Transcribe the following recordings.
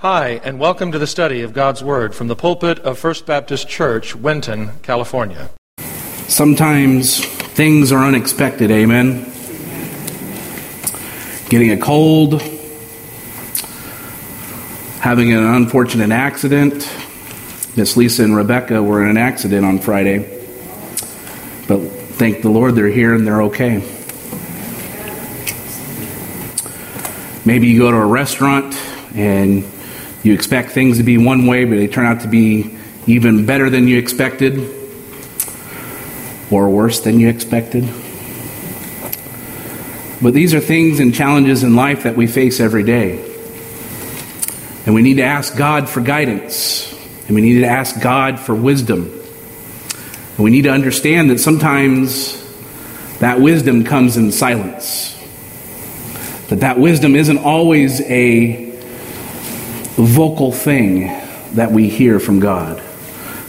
Hi, and welcome to the study of God's Word from the pulpit of First Baptist Church, Winton, California. Sometimes things are unexpected, amen? Getting a cold, having an unfortunate accident. Miss Lisa and Rebecca were in an accident on Friday, but thank the Lord they're here and they're okay. Maybe you go to a restaurant and you expect things to be one way, but they turn out to be even better than you expected, or worse than you expected. But these are things and challenges in life that we face every day. And we need to ask God for guidance. And we need to ask God for wisdom. And we need to understand that sometimes that wisdom comes in silence. That wisdom isn't always a vocal thing that we hear from God.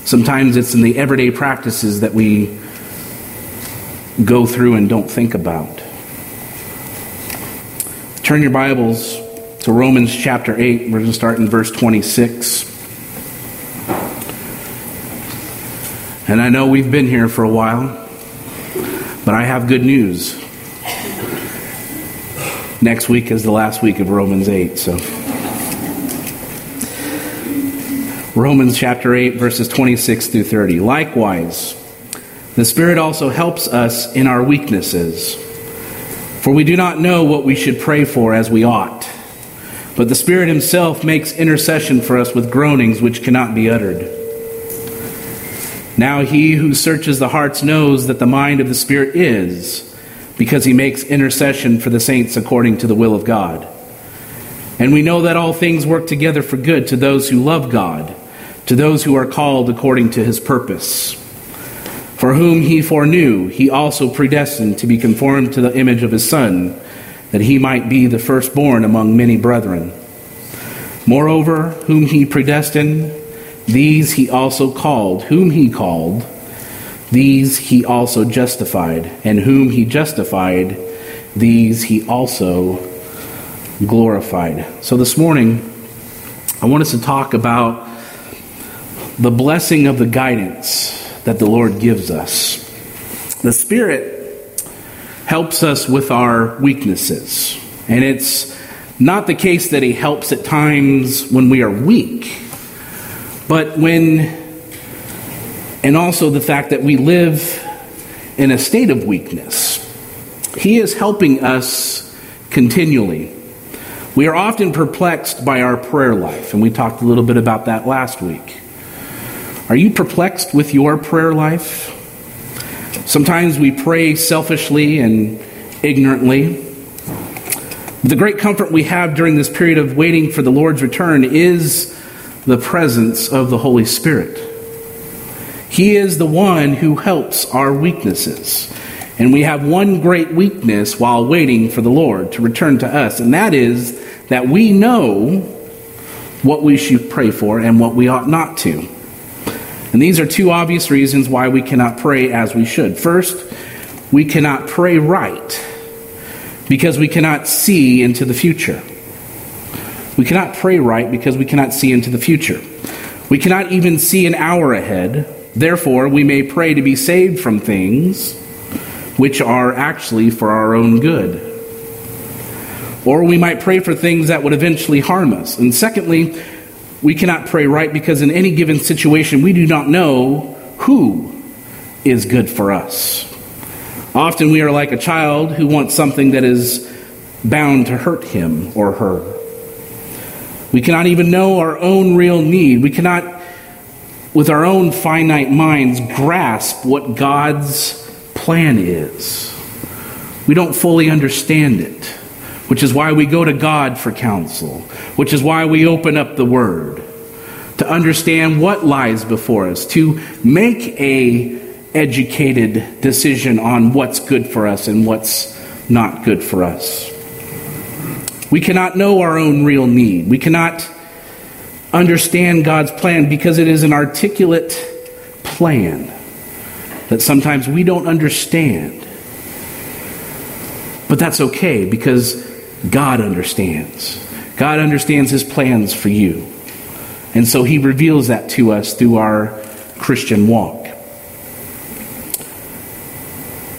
Sometimes it's in the everyday practices that we go through and don't think about. Turn your Bibles to Romans chapter 8. We're going to start in verse 26. And I know we've been here for a while, but I have good news. Next week is the last week of Romans 8, so... Romans chapter 8, verses 26 through 30. Likewise, the Spirit also helps us in our weaknesses. For we do not know what we should pray for as we ought. But the Spirit Himself makes intercession for us with groanings which cannot be uttered. Now He who searches the hearts knows that the mind of the Spirit is, because He makes intercession for the saints according to the will of God. And we know that all things work together for good to those who love God, to those who are called according to His purpose. For whom He foreknew, He also predestined to be conformed to the image of His Son, that He might be the firstborn among many brethren. Moreover, whom He predestined, these He also called. Whom He called, these He also justified. And whom He justified, these He also glorified. So this morning, I want us to talk about the blessing of the guidance that the Lord gives us. The Spirit helps us with our weaknesses. And it's not the case that He helps at times when we are weak, but and also the fact that we live in a state of weakness. He is helping us continually. We are often perplexed by our prayer life, and we talked a little bit about that last week. Are you perplexed with your prayer life? Sometimes we pray selfishly and ignorantly. The great comfort we have during this period of waiting for the Lord's return is the presence of the Holy Spirit. He is the one who helps our weaknesses. And we have one great weakness while waiting for the Lord to return to us, and that is that we know what we should pray for and what we ought not to. And these are two obvious reasons why we cannot pray as we should. First, we cannot pray right because we cannot see into the future. We cannot pray right because we cannot see into the future. We cannot even see an hour ahead. Therefore, we may pray to be saved from things which are actually for our own good. Or we might pray for things that would eventually harm us. And secondly, we cannot pray right because in any given situation we do not know who is good for us. Often we are like a child who wants something that is bound to hurt him or her. We cannot even know our own real need. We cannot, with our own finite minds, grasp what God's plan is. We don't fully understand it, which is why we go to God for counsel, which is why we open up the Word to understand what lies before us, to make an educated decision on what's good for us and what's not good for us. We cannot know our own real need. We cannot understand God's plan because it is an articulate plan that sometimes we don't understand. But that's okay because God understands. God understands his plans for you. And so he reveals that to us through our Christian walk.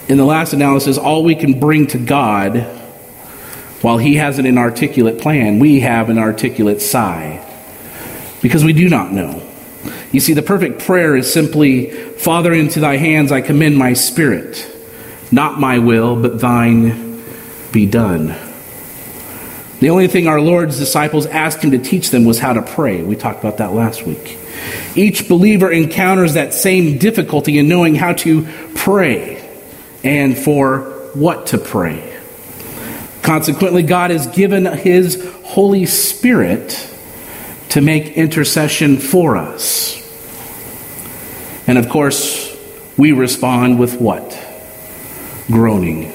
In the last analysis, all we can bring to God, while he has an inarticulate plan, we have an articulate sigh, because we do not know. You see, the perfect prayer is simply, Father, into thy hands I commend my spirit. Not my will, but thine be done. The only thing our Lord's disciples asked him to teach them was how to pray. We talked about that last week. Each believer encounters that same difficulty in knowing how to pray and for what to pray. Consequently, God has given his Holy Spirit to make intercession for us. And of course, we respond with what? Groaning,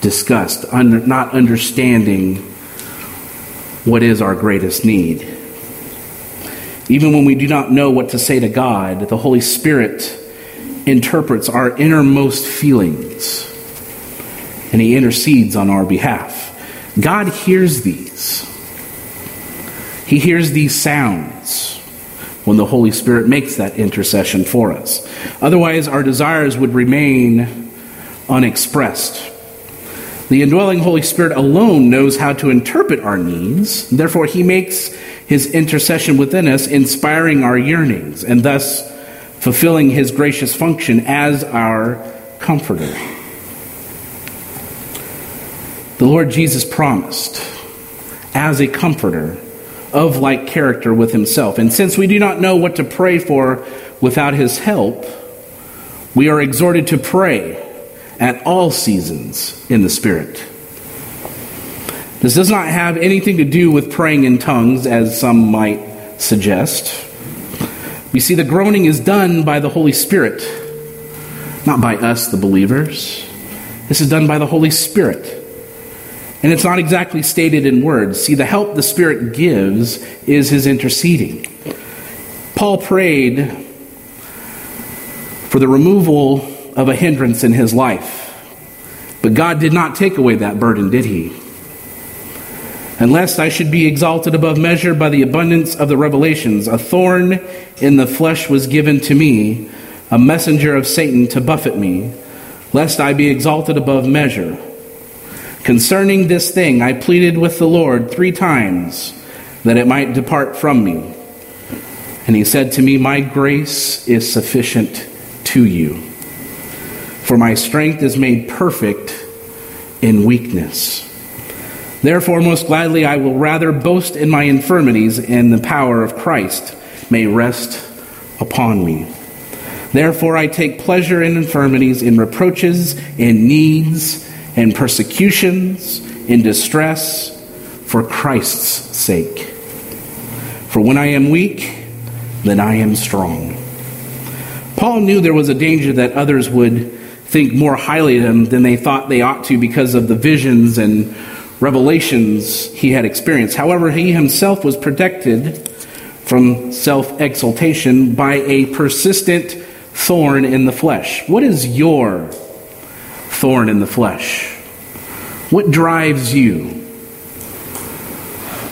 disgust, not understanding what is our greatest need. Even when we do not know what to say to God, the Holy Spirit interprets our innermost feelings, and he intercedes on our behalf. God hears these. He hears these sounds when the Holy Spirit makes that intercession for us. Otherwise, our desires would remain unexpressed. The indwelling Holy Spirit alone knows how to interpret our needs. Therefore, he makes his intercession within us, inspiring our yearnings, and thus fulfilling his gracious function as our comforter. The Lord Jesus promised, as a comforter, of like character with himself. And since we do not know what to pray for without his help, we are exhorted to pray at all seasons in the Spirit. This does not have anything to do with praying in tongues, as some might suggest. We see the groaning is done by the Holy Spirit, not by us, the believers. This is done by the Holy Spirit. And it's not exactly stated in words. See, the help the Spirit gives is his interceding. Paul prayed for the removal of a hindrance in his life. But God did not take away that burden, did he? And lest I should be exalted above measure by the abundance of the revelations, a thorn in the flesh was given to me, a messenger of Satan to buffet me, lest I be exalted above measure. Concerning this thing, I pleaded with the Lord 3 times that it might depart from me. And he said to me, my grace is sufficient to you, for my strength is made perfect in weakness. Therefore, most gladly, I will rather boast in my infirmities, and the power of Christ may rest upon me. Therefore, I take pleasure in infirmities, in reproaches, in needs, and persecutions, in distress, for Christ's sake. For when I am weak, then I am strong. Paul knew there was a danger that others would think more highly of him than they thought they ought to because of the visions and revelations he had experienced. However, he himself was protected from self-exaltation by a persistent thorn in the flesh. What is your thorn in the flesh? What drives you?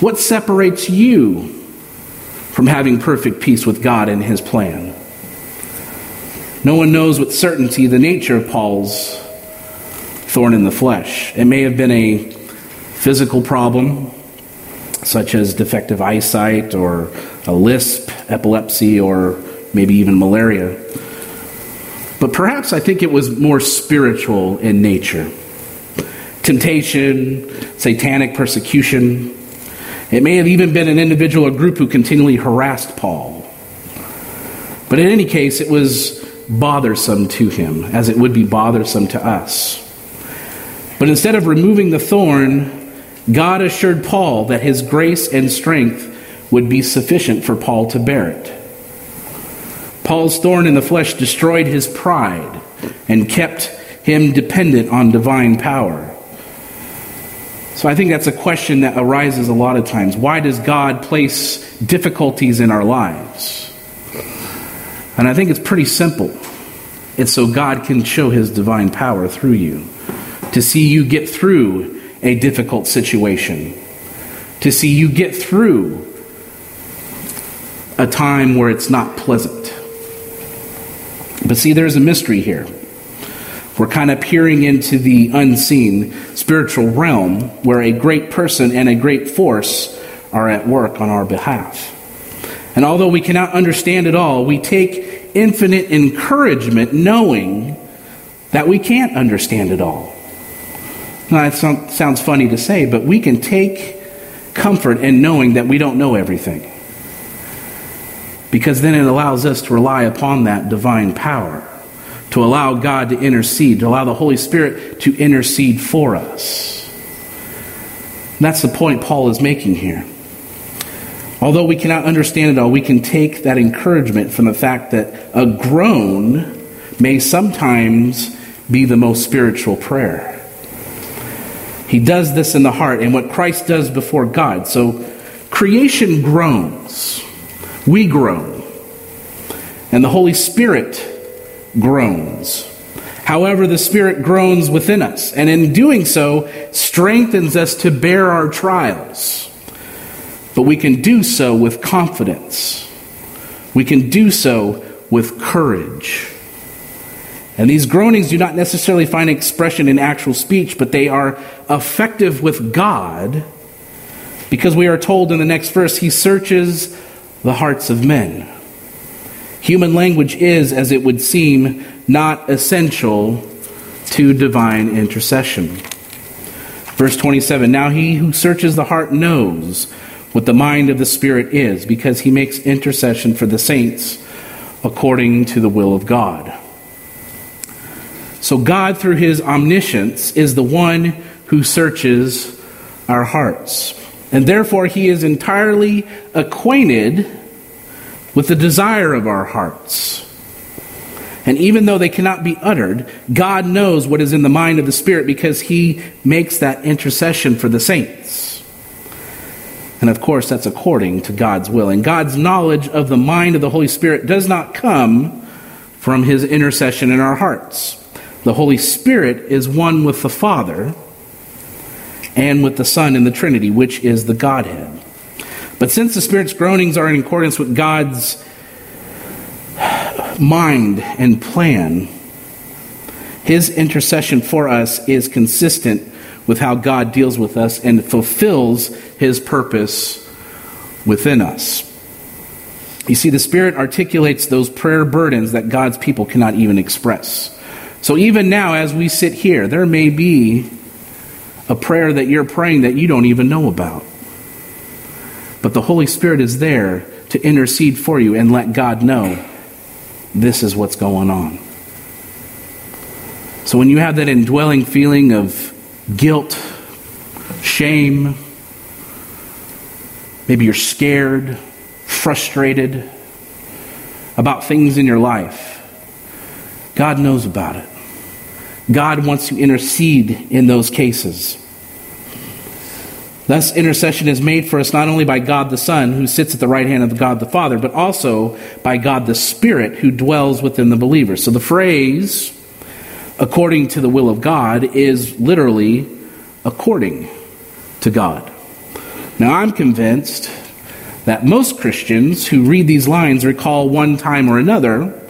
What separates you from having perfect peace with God and his plan? No one knows with certainty the nature of Paul's thorn in the flesh. It may have been a physical problem, such as defective eyesight or a lisp, epilepsy, or maybe even malaria. But perhaps I think it was more spiritual in nature. Temptation, satanic persecution. It may have even been an individual or group who continually harassed Paul. But in any case, it was bothersome to him, as it would be bothersome to us. But instead of removing the thorn, God assured Paul that his grace and strength would be sufficient for Paul to bear it. Paul's thorn in the flesh destroyed his pride and kept him dependent on divine power. So I think that's a question that arises a lot of times. Why does God place difficulties in our lives? And I think it's pretty simple. It's so God can show his divine power through you, to see you get through a difficult situation, to see you get through a time where it's not pleasant. But see, there's a mystery here. We're kind of peering into the unseen spiritual realm where a great person and a great force are at work on our behalf. And although we cannot understand it all, we take infinite encouragement knowing that we can't understand it all. Now, that sounds funny to say, but we can take comfort in knowing that we don't know everything, because then it allows us to rely upon that divine power, to allow God to intercede, to allow the Holy Spirit to intercede for us. And that's the point Paul is making here. Although we cannot understand it all, we can take that encouragement from the fact that a groan may sometimes be the most spiritual prayer. He does this in the heart, and what Christ does before God. So creation groans. We groan. And the Holy Spirit groans. However, the Spirit groans within us, and in doing so, strengthens us to bear our trials. But we can do so with confidence. We can do so with courage. And these groanings do not necessarily find expression in actual speech, but they are effective with God, because we are told in the next verse, He searches the hearts of men. Human language is, as it would seem, not essential to divine intercession. Verse 27, now He who searches the heart knows what the mind of the Spirit is, because He makes intercession for the saints according to the will of God. So God, through His omniscience, is the one who searches our hearts. And therefore, He is entirely acquainted with the desire of our hearts. And even though they cannot be uttered, God knows what is in the mind of the Spirit, because He makes that intercession for the saints. And of course, that's according to God's will. And God's knowledge of the mind of the Holy Spirit does not come from His intercession in our hearts. The Holy Spirit is one with the Father and with the Son in the Trinity, which is the Godhead. But since the Spirit's groanings are in accordance with God's mind and plan, His intercession for us is consistent with how God deals with us and fulfills His purpose within us. You see, the Spirit articulates those prayer burdens that God's people cannot even express. So even now, as we sit here, there may be a prayer that you're praying that you don't even know about. But the Holy Spirit is there to intercede for you and let God know this is what's going on. So when you have that indwelling feeling of guilt, shame, maybe you're scared, frustrated about things in your life, God knows about it. God wants to intercede in those cases. Thus, intercession is made for us not only by God the Son, who sits at the right hand of God the Father, but also by God the Spirit, who dwells within the believer. So the phrase, according to the will of God, is literally according to God. Now, I'm convinced that most Christians who read these lines recall one time or another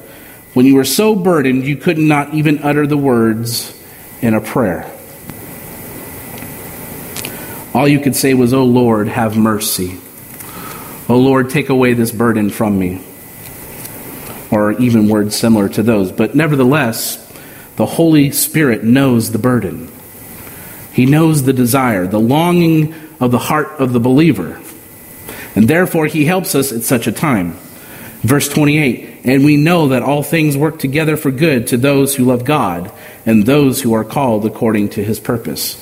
when you were so burdened you could not even utter the words in a prayer. All you could say was, "O Lord, have mercy. O Lord, take away this burden from me." Or even words similar to those. But nevertheless, the Holy Spirit knows the burden. He knows the desire, the longing of the heart of the believer. And therefore, He helps us at such a time. Verse 28, and we know that all things work together for good to those who love God and those who are called according to His purpose.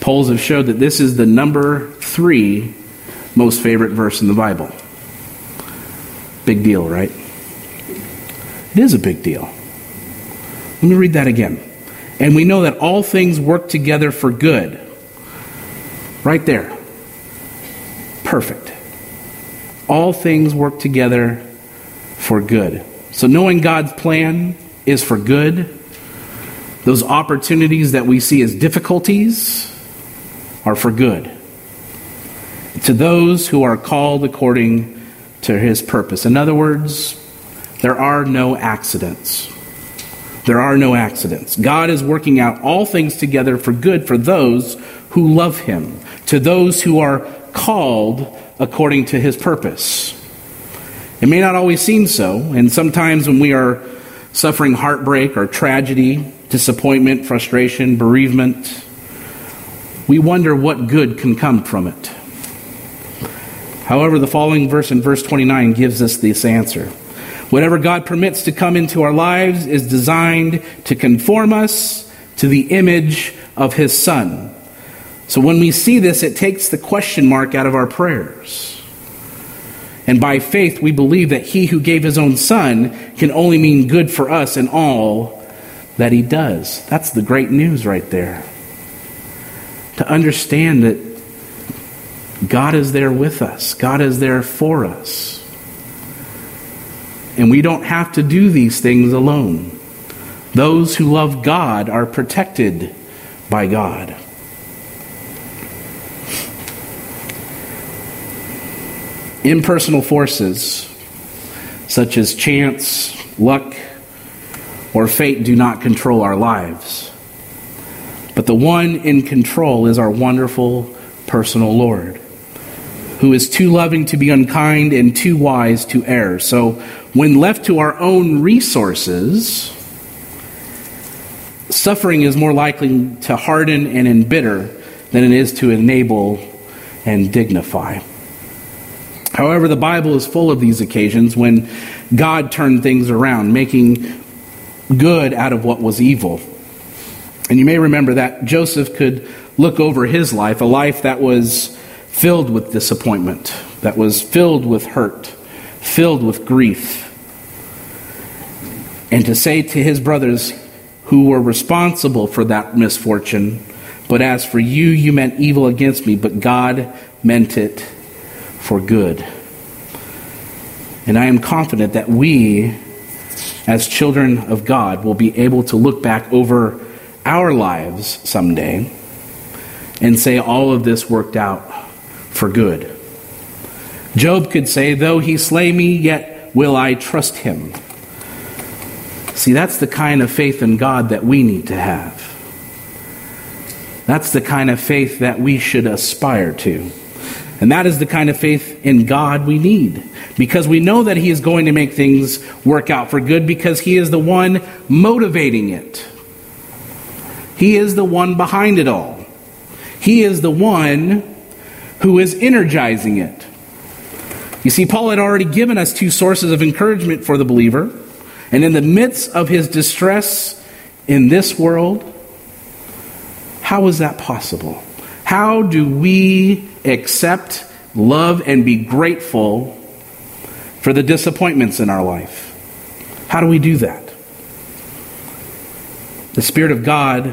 Polls have showed that this is the number 3 most favorite verse in the Bible. Big deal, right? It is a big deal. Let me read that again. And we know that all things work together for good. Right there. Perfect. All things work together for good. So knowing God's plan is for good. Those opportunities that we see as difficulties are for good. to those who are called according to his purpose. In other words, there are no accidents. There are no accidents. God is working out all things together for good for those who love him, to those who are called according to his purpose. It may not always seem so, and sometimes when we are suffering heartbreak or tragedy, disappointment, frustration, bereavement, we wonder what good can come from it. However, the following verse in verse 29 gives us this answer. Whatever God permits to come into our lives is designed to conform us to the image of his Son. So when we see this, it takes the question mark out of our prayers. And by faith, we believe that he who gave his own Son can only mean good for us in all that he does. That's the great news right there. To understand that God is there with us. God is there for us. And we don't have to do these things alone. Those who love God are protected by God. Impersonal forces such as chance, luck, or fate do not control our lives. But the one in control is our wonderful personal Lord, who is too loving to be unkind and too wise to err. So when left to our own resources, suffering is more likely to harden and embitter than it is to enable and dignify. However, the Bible is full of these occasions when God turned things around, making good out of what was evil. And you may remember that Joseph could look over his life, a life that was filled with disappointment, that was filled with hurt, filled with grief. And to say to his brothers who were responsible for that misfortune, "But as for you, you meant evil against me, but God meant it for good." And I am confident that we, as children of God, will be able to look back over our lives someday and say all of this worked out for good. Job could say, "Though he slay me, yet will I trust him." See, that's the kind of faith in God that we need to have. That's the kind of faith that we should aspire to. And that is the kind of faith in God we need, because we know that he is going to make things work out for good, because he is the one motivating it. He is the one behind it all. He is the one who is energizing it. You see, Paul had already given us two sources of encouragement for the believer. And in the midst of his distress in this world, how is that possible? How do we accept, love, and be grateful for the disappointments in our life? How do we do that? The Spirit of God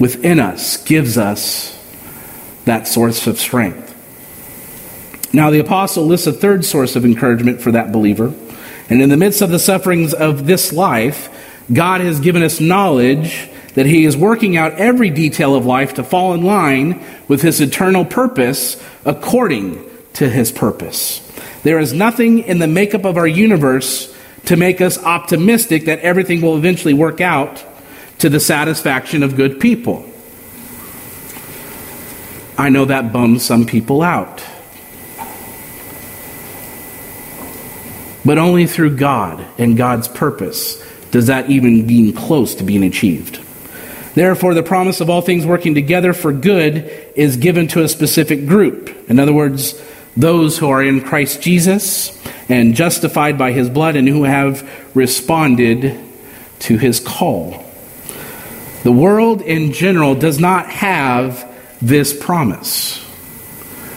within us gives us that source of strength. Now the apostle lists a third source of encouragement for that believer. And in the midst of the sufferings of this life, God has given us knowledge that he is working out every detail of life to fall in line with his eternal purpose according to his purpose. There is nothing in the makeup of our universe to make us optimistic that everything will eventually work out to the satisfaction of good people. I know that bums some people out. But only through God and God's purpose does that even seem close to being achieved. Therefore, the promise of all things working together for good is given to a specific group. In other words, those who are in Christ Jesus and justified by his blood and who have responded to his call. The world in general does not have this promise.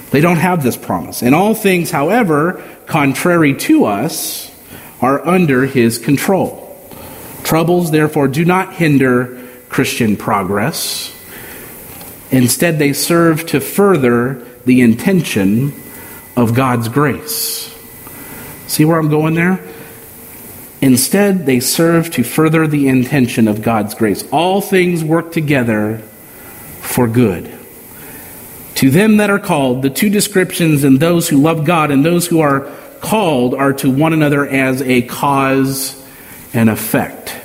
They don't have this promise. And all things, however, contrary to us, are under his control. Troubles, therefore, do not hinder Christian progress. Instead, they serve to further the intention of God's grace. See where I'm going there? Instead, they serve to further the intention of God's grace. All things work together for good. To them that are called, the two descriptions and those who love God and those who are called are to one another as a cause and effect.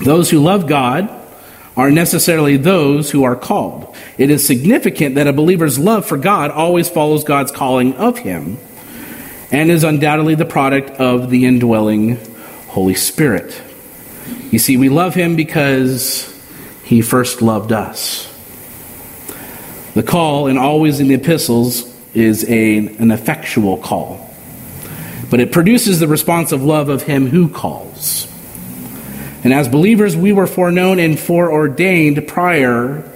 Those who love God are necessarily those who are called. It is significant that a believer's love for God always follows God's calling of him and is undoubtedly the product of the indwelling Holy Spirit. You see, we love him because he first loved us. The call, and always in the epistles, is an effectual call. But it produces the responsive love of him who calls. And as believers, we were foreknown and foreordained prior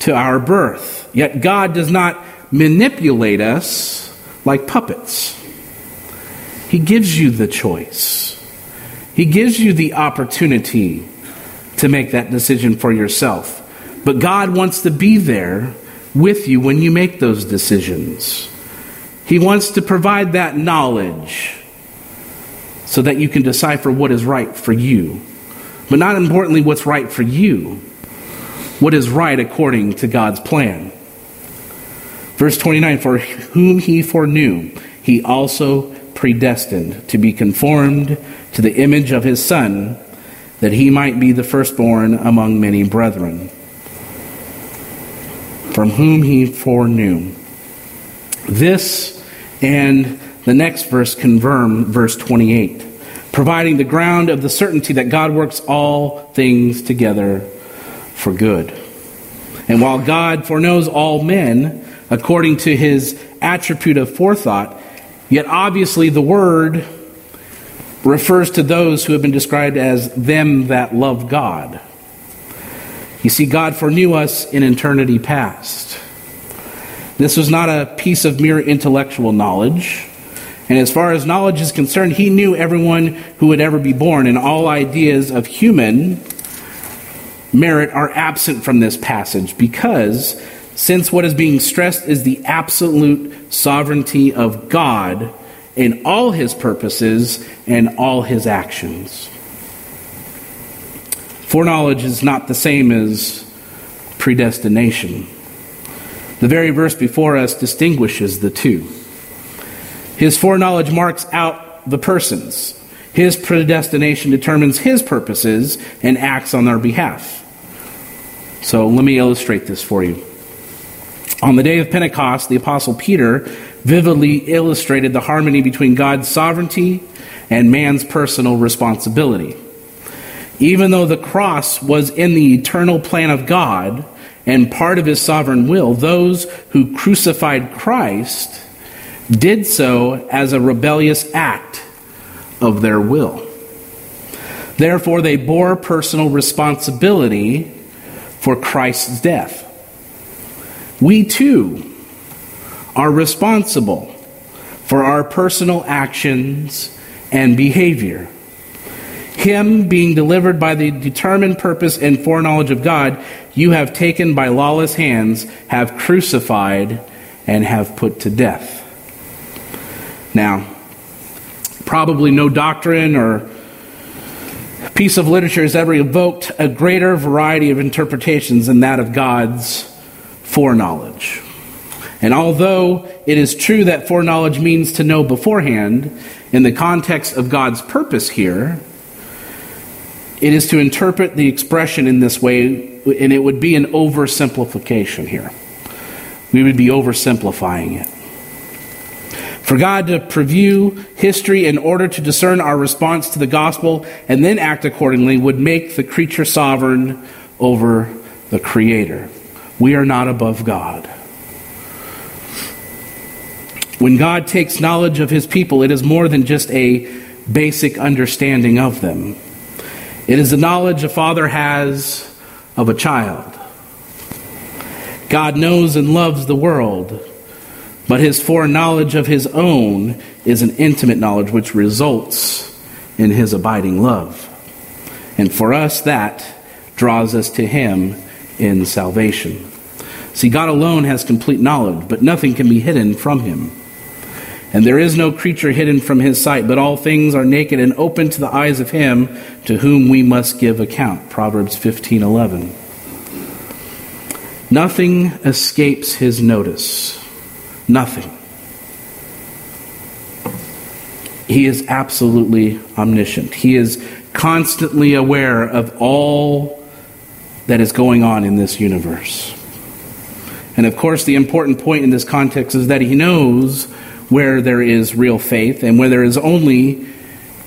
to our birth. Yet God does not manipulate us like puppets. He gives you the choice. He gives you the opportunity to make that decision for yourself. But God wants to be there with you when you make those decisions. He wants to provide that knowledge so that you can decipher what is right for you. But not importantly what's right for you, what is right according to God's plan. Verse 29, for whom he foreknew, he also predestined to be conformed to the image of his Son, that he might be the firstborn among many brethren. From whom he foreknew. This and the next verse confirm verse 28. Providing the ground of the certainty that God works all things together for good. And while God foreknows all men according to his attribute of forethought, yet obviously the word refers to those who have been described as them that love God. You see, God foreknew us in eternity past. This was not a piece of mere intellectual knowledge. And as far as knowledge is concerned, he knew everyone who would ever be born, and all ideas of human merit are absent from this passage because since what is being stressed is the absolute sovereignty of God in all his purposes and all his actions. Foreknowledge is not the same as predestination. The very verse before us distinguishes the two. His foreknowledge marks out the persons. His predestination determines his purposes and acts on their behalf. So let me illustrate this for you. On the day of Pentecost, the Apostle Peter vividly illustrated the harmony between God's sovereignty and man's personal responsibility. Even though the cross was in the eternal plan of God and part of his sovereign will, those who crucified Christ did so as a rebellious act of their will. Therefore, they bore personal responsibility for Christ's death. We too are responsible for our personal actions and behavior. Him being delivered by the determined purpose and foreknowledge of God, you have taken by lawless hands, have crucified, and have put to death. Now, probably no doctrine or piece of literature has ever evoked a greater variety of interpretations than that of God's foreknowledge. And although it is true that foreknowledge means to know beforehand, in the context of God's purpose here, it is to interpret the expression in this way, and it would be an oversimplification here. We would be oversimplifying it. For God to preview history in order to discern our response to the gospel and then act accordingly would make the creature sovereign over the Creator. We are not above God. When God takes knowledge of his people, it is more than just a basic understanding of them. It is the knowledge a father has of a child. God knows and loves the world. But his foreknowledge of his own is an intimate knowledge which results in his abiding love. And for us, that draws us to him in salvation. See, God alone has complete knowledge, but nothing can be hidden from him. And there is no creature hidden from his sight, but all things are naked and open to the eyes of him to whom we must give account. Proverbs 15:11. Nothing escapes his notice. Nothing. He is absolutely omniscient. He is constantly aware of all that is going on in this universe. And of course, the important point in this context is that he knows where there is real faith and where there is only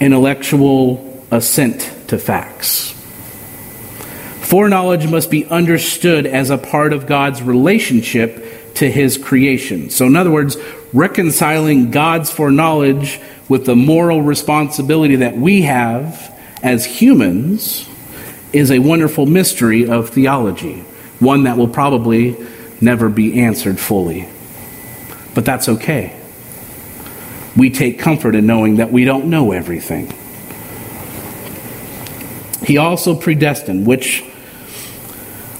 intellectual assent to facts. Foreknowledge must be understood as a part of God's relationship to his creation. So in other words, reconciling God's foreknowledge with the moral responsibility that we have as humans is a wonderful mystery of theology, one that will probably never be answered fully. But that's okay. We take comfort in knowing that we don't know everything. He also predestined, which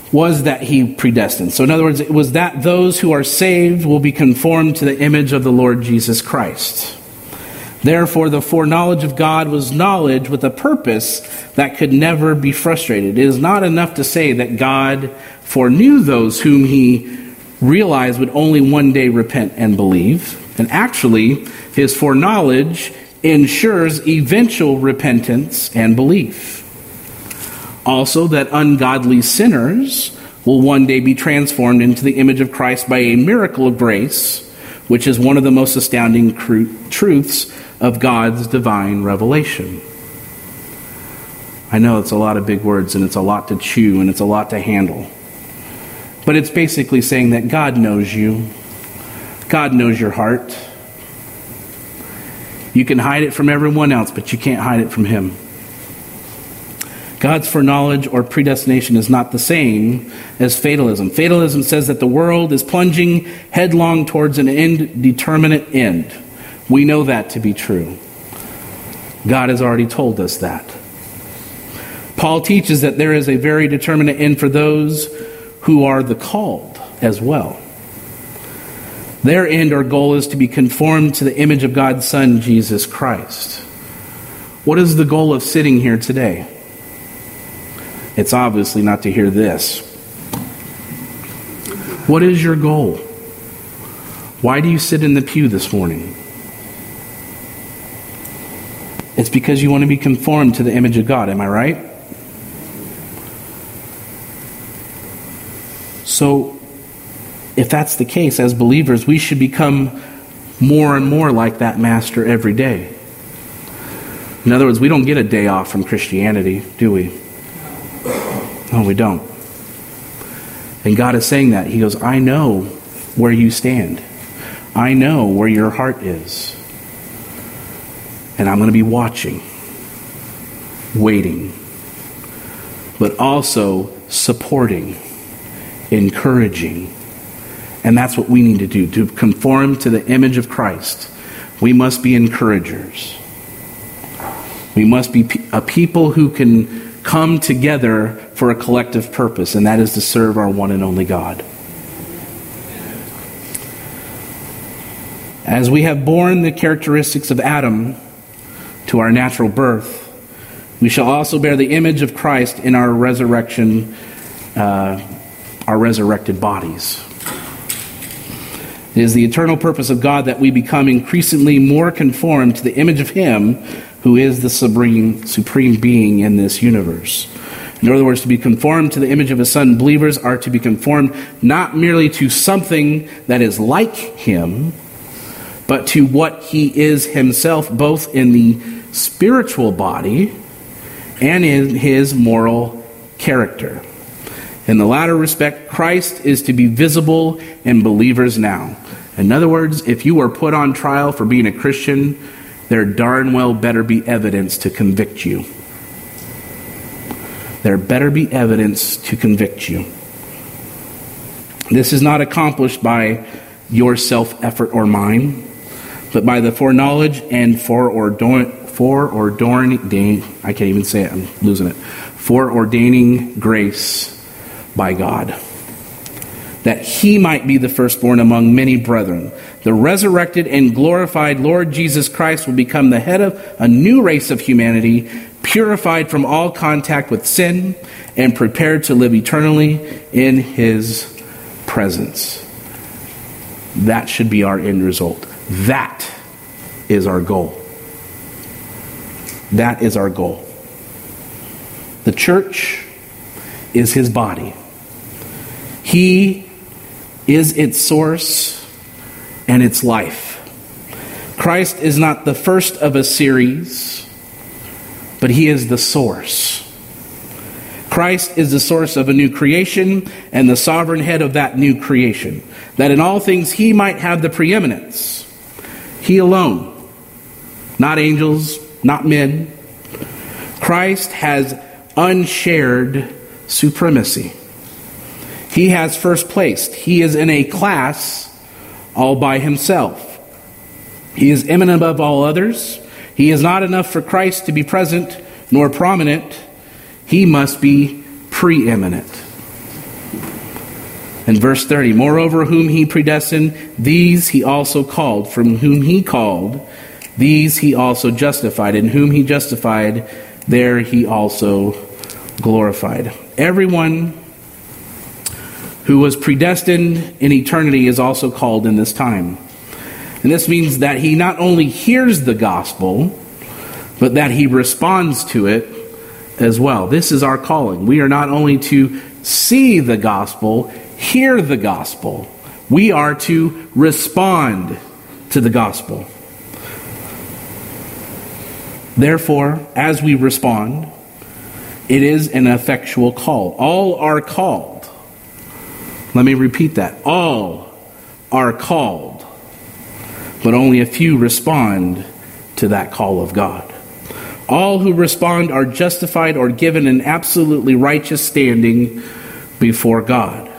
was that he predestined. So in other words, it was that those who are saved will be conformed to the image of the Lord Jesus Christ. Therefore, the foreknowledge of God was knowledge with a purpose that could never be frustrated. It is not enough to say that God foreknew those whom he realized would only one day repent and believe. And actually, his foreknowledge ensures eventual repentance and belief. Also, that ungodly sinners will one day be transformed into the image of Christ by a miracle of grace, which is one of the most astounding truths of God's divine revelation. I know it's a lot of big words, and it's a lot to chew, and it's a lot to handle. But it's basically saying that God knows you. God knows your heart. You can hide it from everyone else, but you can't hide it from him. God's foreknowledge or predestination is not the same as fatalism. Fatalism says that the world is plunging headlong towards an indeterminate end. We know that to be true. God has already told us that. Paul teaches that there is a very determinate end for those who are the called as well. Their end or goal is to be conformed to the image of God's Son, Jesus Christ. What is the goal of sitting here today? It's obviously not to hear this. What is your goal? Why do you sit in the pew this morning? It's because you want to be conformed to the image of God, am I right? So, if that's the case, as believers, we should become more and more like that master every day. In other words, we don't get a day off from Christianity, do we? No, we don't. And God is saying that. He goes, I know where you stand. I know where your heart is. And I'm going to be watching, waiting, but also supporting, encouraging. And that's what we need to do, to conform to the image of Christ. We must be encouragers. We must be a people who can come together for a collective purpose, and that is to serve our one and only God. As we have borne the characteristics of Adam to our natural birth, we shall also bear the image of Christ in our resurrection, our resurrected bodies. It is the eternal purpose of God that we become increasingly more conformed to the image of him who is the supreme being in this universe. In other words, to be conformed to the image of his Son, believers are to be conformed not merely to something that is like him, but to what he is himself, both in the spiritual body and in his moral character. In the latter respect, Christ is to be visible in believers now. In other words, if you were put on trial for being a Christian, there darn well better be evidence to convict you. There better be evidence to convict you. This is not accomplished by your self-effort or mine, but by the foreknowledge and foreordaining grace by God, that he might be the firstborn among many brethren. The resurrected and glorified Lord Jesus Christ will become the head of a new race of humanity, purified from all contact with sin and prepared to live eternally in his presence. That should be our end result. That is our goal. That is our goal. The church is his body. He is its source and its life. Christ is not the first of a series, but he is the source. Christ is the source of a new creation and the sovereign head of that new creation, that in all things he might have the preeminence. He alone, not angels, not men. Christ has unshared supremacy. He has first place. He is in a class all by himself. He is eminent above all others. He is not enough for Christ to be present nor prominent. He must be preeminent. In verse 30, moreover, whom he predestined, these he also called. From whom he called, these he also justified. And whom he justified, there he also glorified. Everyone who was predestined in eternity is also called in this time. And this means that he not only hears the gospel, but that he responds to it as well. This is our calling. We are not only to see the gospel, hear the gospel. We are to respond to the gospel. Therefore, as we respond, it is an effectual call. All are called. Let me repeat that. All are called, but only a few respond to that call of God. All who respond are justified or given an absolutely righteous standing before God.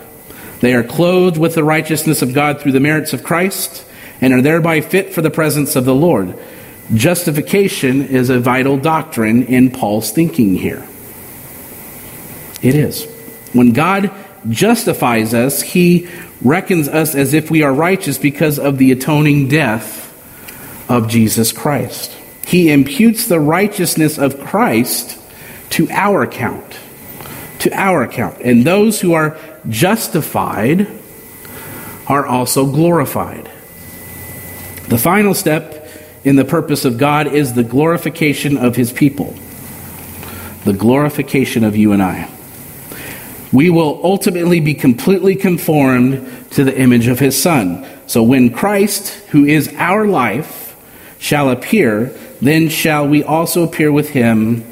They are clothed with the righteousness of God through the merits of Christ and are thereby fit for the presence of the Lord. Justification is a vital doctrine in Paul's thinking here. It is. When God justifies us, he reckons us as if we are righteous because of the atoning death of Jesus Christ. He imputes the righteousness of Christ to our account. To our account. And those who are justified are also glorified. The final step in the purpose of God is the glorification of his people. The glorification of you and I. We will ultimately be completely conformed to the image of his Son. So when Christ, who is our life, shall appear, then shall we also appear with him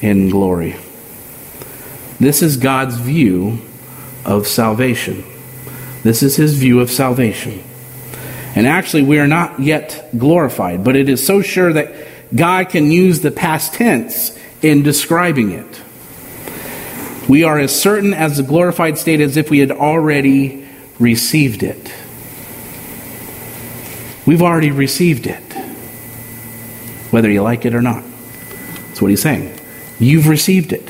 in glory. This is God's view of salvation. This is his view of salvation. And actually, we are not yet glorified, but it is so sure that God can use the past tense in describing it. We are as certain as the glorified state as if we had already received it. We've already received it, whether you like it or not. That's what he's saying. You've received it.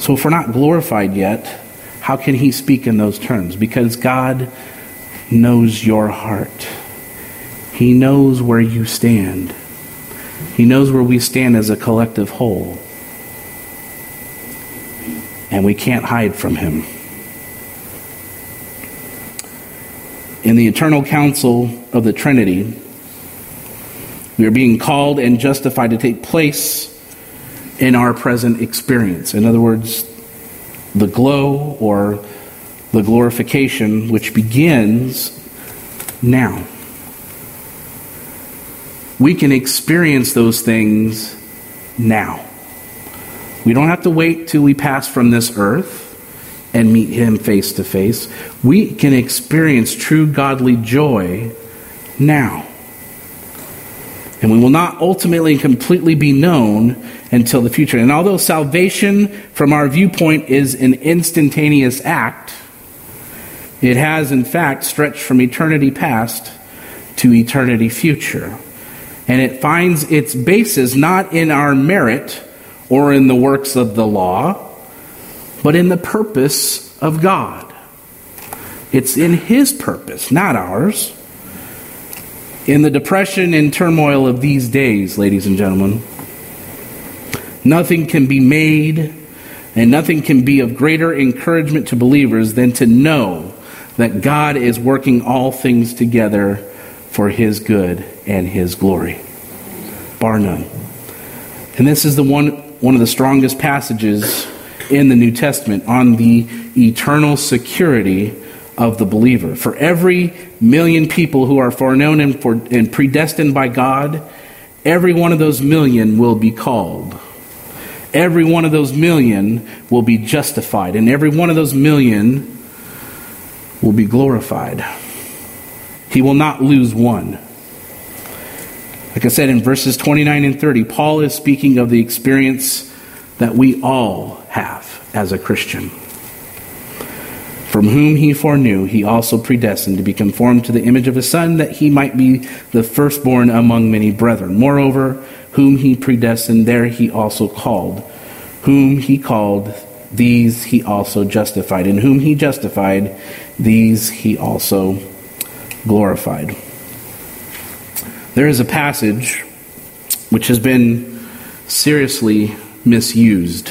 So if we're not glorified yet, how can he speak in those terms? Because God knows your heart. He knows where you stand. He knows where we stand as a collective whole. And we can't hide from him. In the eternal council of the Trinity, we are being called and justified to take place in our present experience. In other words, the glow or the glorification which begins now. We can experience those things now. We don't have to wait till we pass from this earth and meet him face to face. We can experience true godly joy now. And we will not ultimately and completely be known until the future. And although salvation from our viewpoint is an instantaneous act, it has in fact stretched from eternity past to eternity future. And it finds its basis not in our merit or in the works of the law, but in the purpose of God. It's in his purpose, not ours. In the depression and turmoil of these days, ladies and gentlemen, nothing can be made And nothing can be of greater encouragement to believers than to know that God is working all things together for his good and his glory, bar none. And this is the one of the strongest passages in the New Testament on the eternal security of the believer. For every million people who are foreknown and predestined by God, every one of those million will be called. Every one of those million will be justified, and every one of those million will be glorified. He will not lose one. Like I said, in verses 29 and 30, Paul is speaking of the experience that we all have as a Christian. From whom he foreknew, he also predestined to be conformed to the image of his Son, that he might be the firstborn among many brethren. Moreover, whom he predestined, there he also called. Whom he called, these he also justified. And whom he justified, these he also glorified. There is a passage which has been seriously misused.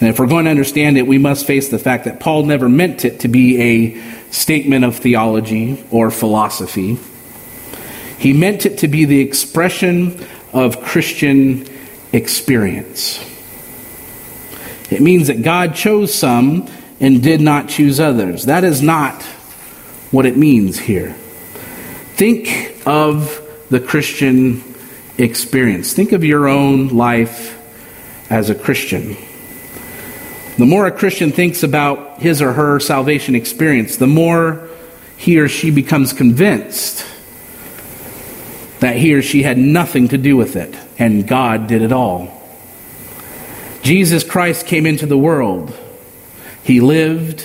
And if we're going to understand it, we must face the fact that Paul never meant it to be a statement of theology or philosophy. He meant it to be the expression of Christian experience. It means that God chose some and did not choose others. That is not what it means here. Think of the Christian experience. Think of your own life as a Christian. The more a Christian thinks about his or her salvation experience, the more he or she becomes convinced that he or she had nothing to do with it, and God did it all. Jesus Christ came into the world. He lived,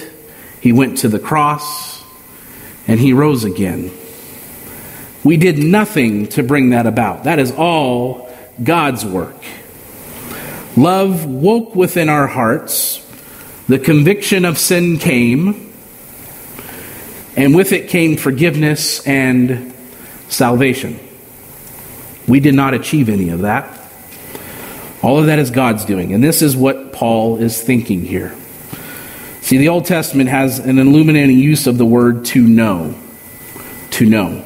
he went to the cross, and he rose again. We did nothing to bring that about. That is all God's work. Love woke within our hearts, the conviction of sin came, and with it came forgiveness and salvation. We did not achieve any of that. All of that is God's doing, and this is what Paul is thinking here. See, the Old Testament has an illuminating use of the word to know. To know.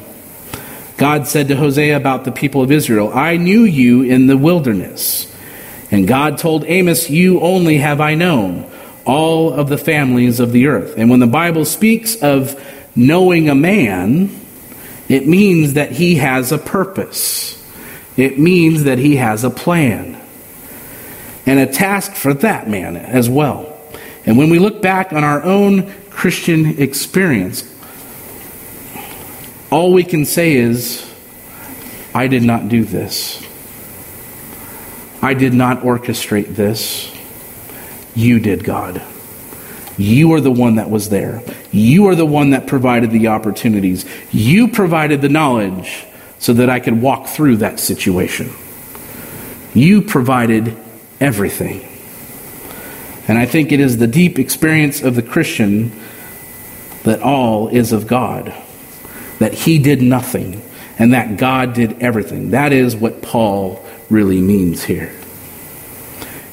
God said to Hosea about the people of Israel, "I knew you in the wilderness." And God told Amos, "You only have I known, all of the families of the earth." And when the Bible speaks of knowing a man, it means that he has a purpose. It means that he has a plan. And a task for that man as well. And when we look back on our own Christian experience, all we can say is, I did not do this. I did not orchestrate this. You did, God. You are the one that was there. You are the one that provided the opportunities. You provided the knowledge so that I could walk through that situation. You provided everything. And I think it is the deep experience of the Christian that all is of God, that he did nothing, and that God did everything. That is what Paul really means here.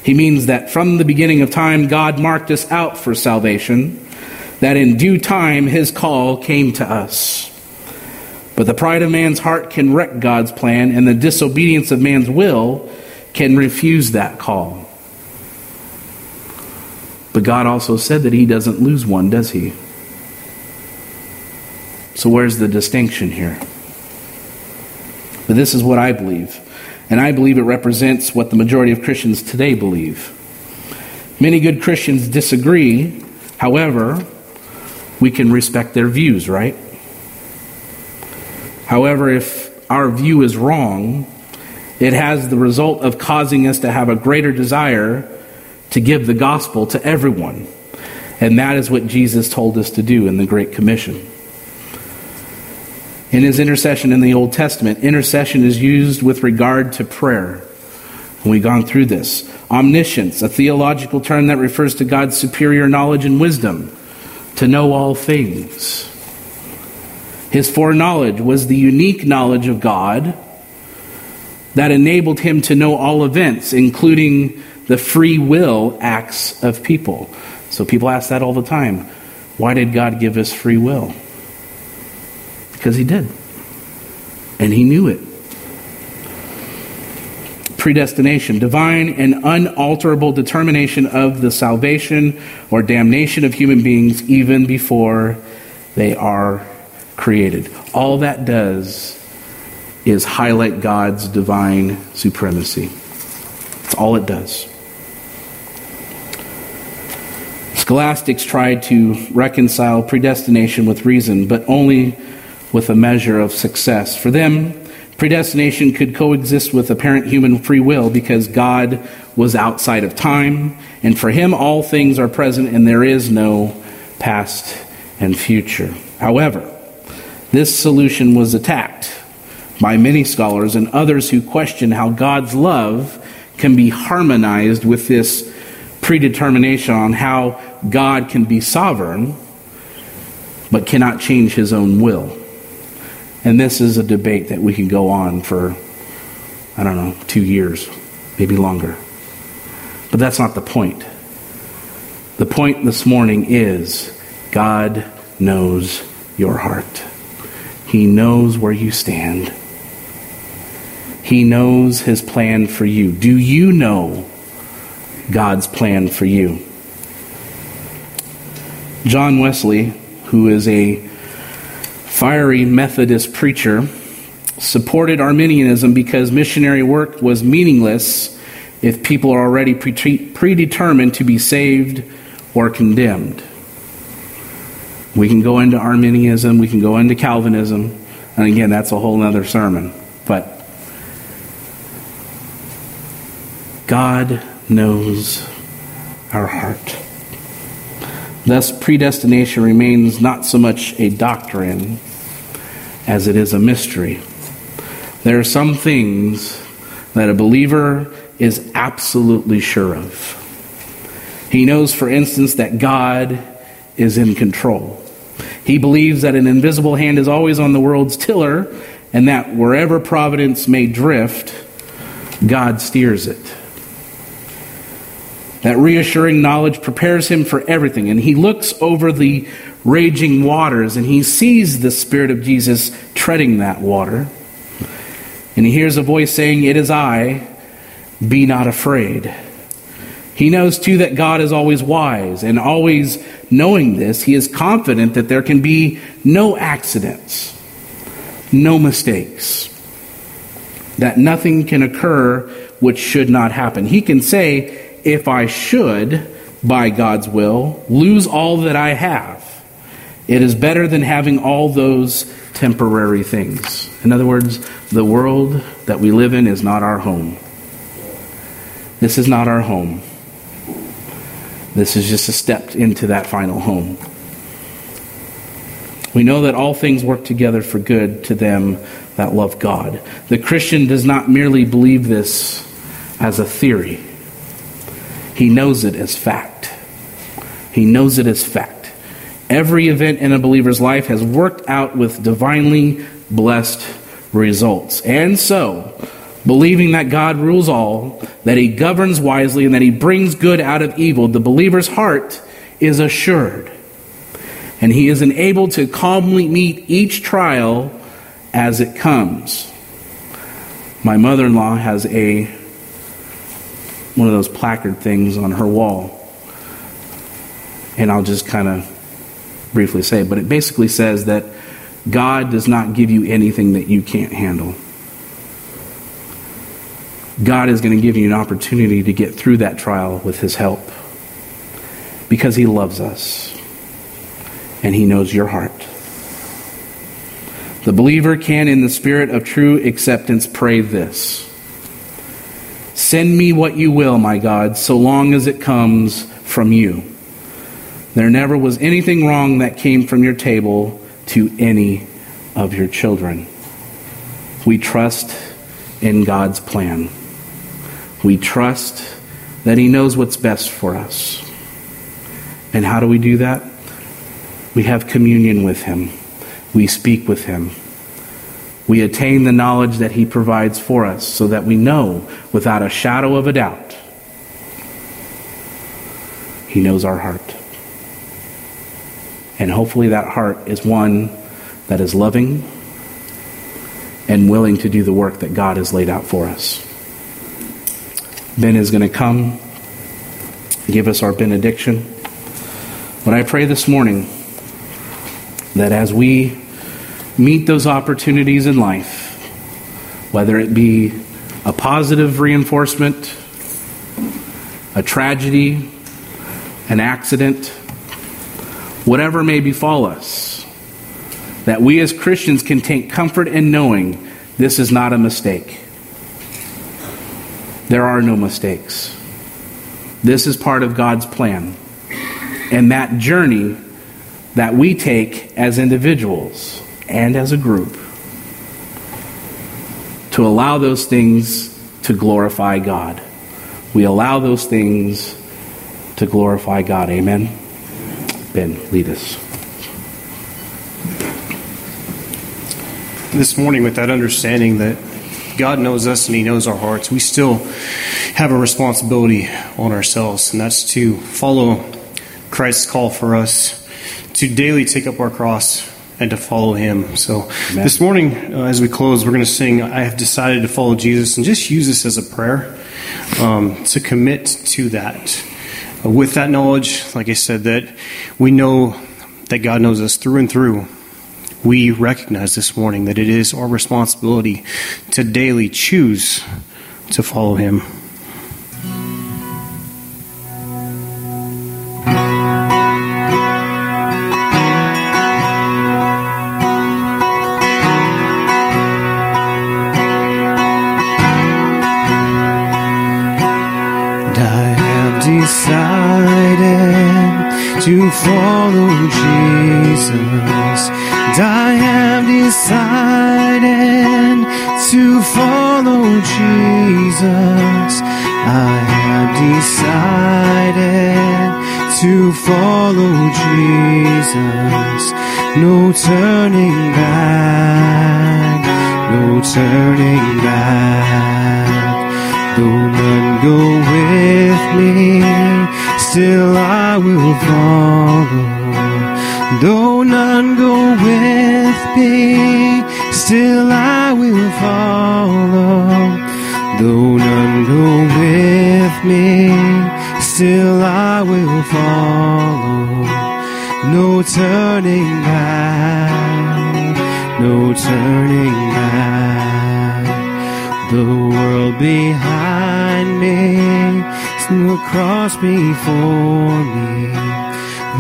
He means that from the beginning of time, God marked us out for salvation, that in due time his call came to us. But the pride of man's heart can wreck God's plan, and the disobedience of man's will can refuse that call. But God also said that he doesn't lose one, does he? So where's the distinction here? But this is what I believe. And I believe it represents what the majority of Christians today believe. Many good Christians disagree. However, we can respect their views, right? However, if our view is wrong, it has the result of causing us to have a greater desire to give the gospel to everyone. And that is what Jesus told us to do in the Great Commission. In his intercession in the Old Testament, intercession is used with regard to prayer. And we've gone through this. Omniscience, a theological term that refers to God's superior knowledge and wisdom, to know all things. His foreknowledge was the unique knowledge of God that enabled him to know all events, including the free will acts of people. So people ask that all the time. Why did God give us free will? Because he did. And he knew it. Predestination, divine and unalterable determination of the salvation or damnation of human beings even before they are created. All that does is highlight God's divine supremacy. That's all it does. Scholastics tried to reconcile predestination with reason, but only with a measure of success. For them, predestination could coexist with apparent human free will because God was outside of time, and for him all things are present and there is no past and future. However, this solution was attacked by many scholars and others who question how God's love can be harmonized with this predetermination on how God can be sovereign but cannot change his own will. And this is a debate that we can go on for, 2 years, maybe longer. But that's not the point. The point this morning is God knows your heart. He knows where you stand. He knows his plan for you. Do you know God's plan for you? John Wesley, who is a fiery Methodist preacher, supported Arminianism because missionary work was meaningless if people are already predetermined to be saved or condemned. We can go into Arminianism, we can go into Calvinism, and again, that's a whole other sermon. But God knows our heart. Thus, predestination remains not so much a doctrine as it is a mystery. There are some things that a believer is absolutely sure of. He knows, for instance, that God is in control. He believes that an invisible hand is always on the world's tiller and that wherever providence may drift, God steers it. That reassuring knowledge prepares him for everything. And he looks over the raging waters and he sees the Spirit of Jesus treading that water. And he hears a voice saying, "It is I, be not afraid." He knows too that God is always wise, and always knowing this, he is confident that there can be no accidents, no mistakes, that nothing can occur which should not happen. He can say, "If I should, by God's will, lose all that I have, it is better than having all those temporary things." In other words, the world that we live in is not our home. This is not our home. This is just a step into that final home. We know that all things work together for good to them that love God. The Christian does not merely believe this as a theory. He knows it as fact. He knows it as fact. Every event in a believer's life has worked out with divinely blessed results. And so, believing that God rules all, that he governs wisely, and that he brings good out of evil, the believer's heart is assured. And he is enabled to calmly meet each trial as it comes. My mother-in-law has one of those placard things on her wall. And I'll just kind of briefly say, but it basically says that God does not give you anything that you can't handle. God is going to give you an opportunity to get through that trial with his help. Because he loves us. And he knows your heart. The believer can, in the spirit of true acceptance, pray this: "Send me what you will, my God, so long as it comes from you. There never was anything wrong that came from your table to any of your children." We trust in God's plan. We trust that he knows what's best for us. And how do we do that? We have communion with him. We speak with him. We attain the knowledge that he provides for us so that we know without a shadow of a doubt He knows our heart. And hopefully that heart is one that is loving and willing to do the work that God has laid out for us. Ben is going to come, give us our benediction. But I pray this morning that as we meet those opportunities in life, whether it be a positive reinforcement, a tragedy, an accident, whatever may befall us, that we as Christians can take comfort in knowing this is not a mistake. There are no mistakes. This is part of God's plan. And that journey that we take as individuals and as a group to allow those things to glorify God. We allow those things to glorify God. Amen. Ben, lead us. This morning, with that understanding that God knows us and He knows our hearts, we still have a responsibility on ourselves, and that's to follow Christ's call for us to daily take up our cross and to follow Him. So amen. This morning, as we close, we're going to sing, I have decided to follow Jesus, and just use this as a prayer to commit to that. With that knowledge, like I said, that we know that God knows us through and through. We recognize this morning that it is our responsibility to daily choose to follow Him. And I have decided to follow Jesus. And I have decided to follow Jesus. I have decided to follow Jesus. No turning back, no turning back. Though none go with me, still I will follow. Though none go with me, still I will follow. Though none go with me, still I will follow. No turning back, no turning back. The world behind me, the cross before me.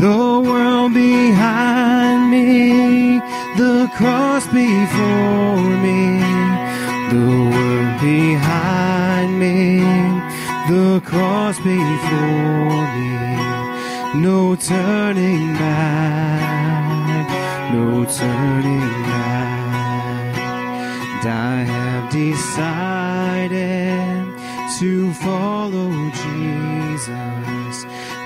The world behind me, the cross before me. The world behind me, the cross before me. No turning back, no turning back. And I have decided to follow Jesus.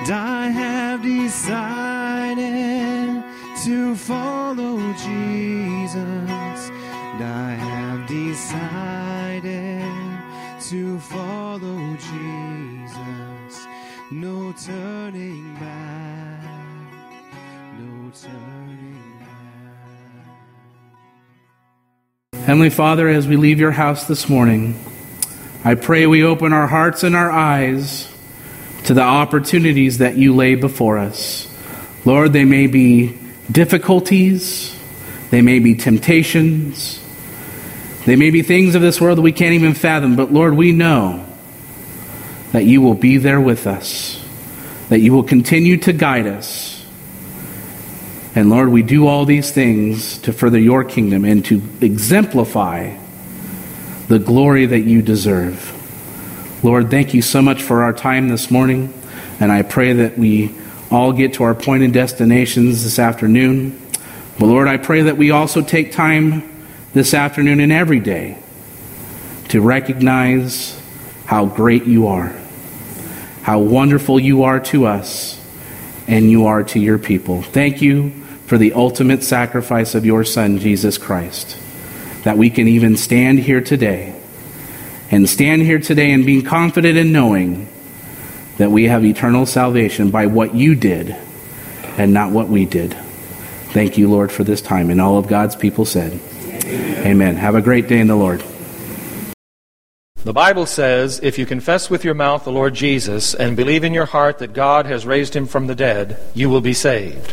I have decided to follow Jesus. I have decided to follow Jesus. No turning back, no turning back. Heavenly Father, as we leave your house this morning, I pray we open our hearts and our eyes to the opportunities that you lay before us. Lord, they may be difficulties, they may be temptations, they may be things of this world that we can't even fathom, but Lord, we know that you will be there with us, that you will continue to guide us. And Lord, we do all these things to further your kingdom and to exemplify the glory that you deserve. Lord, thank you so much for our time this morning, and I pray that we all get to our appointed destinations this afternoon. But Lord, I pray that we also take time this afternoon and every day to recognize how great you are, how wonderful you are to us, and you are to your people. Thank you for the ultimate sacrifice of your Son, Jesus Christ, that we can even stand here today. And stand here today and being confident in knowing that we have eternal salvation by what you did and not what we did. Thank you, Lord, for this time. And all of God's people said, amen. Amen. Have a great day in the Lord. The Bible says, if you confess with your mouth the Lord Jesus and believe in your heart that God has raised him from the dead, you will be saved.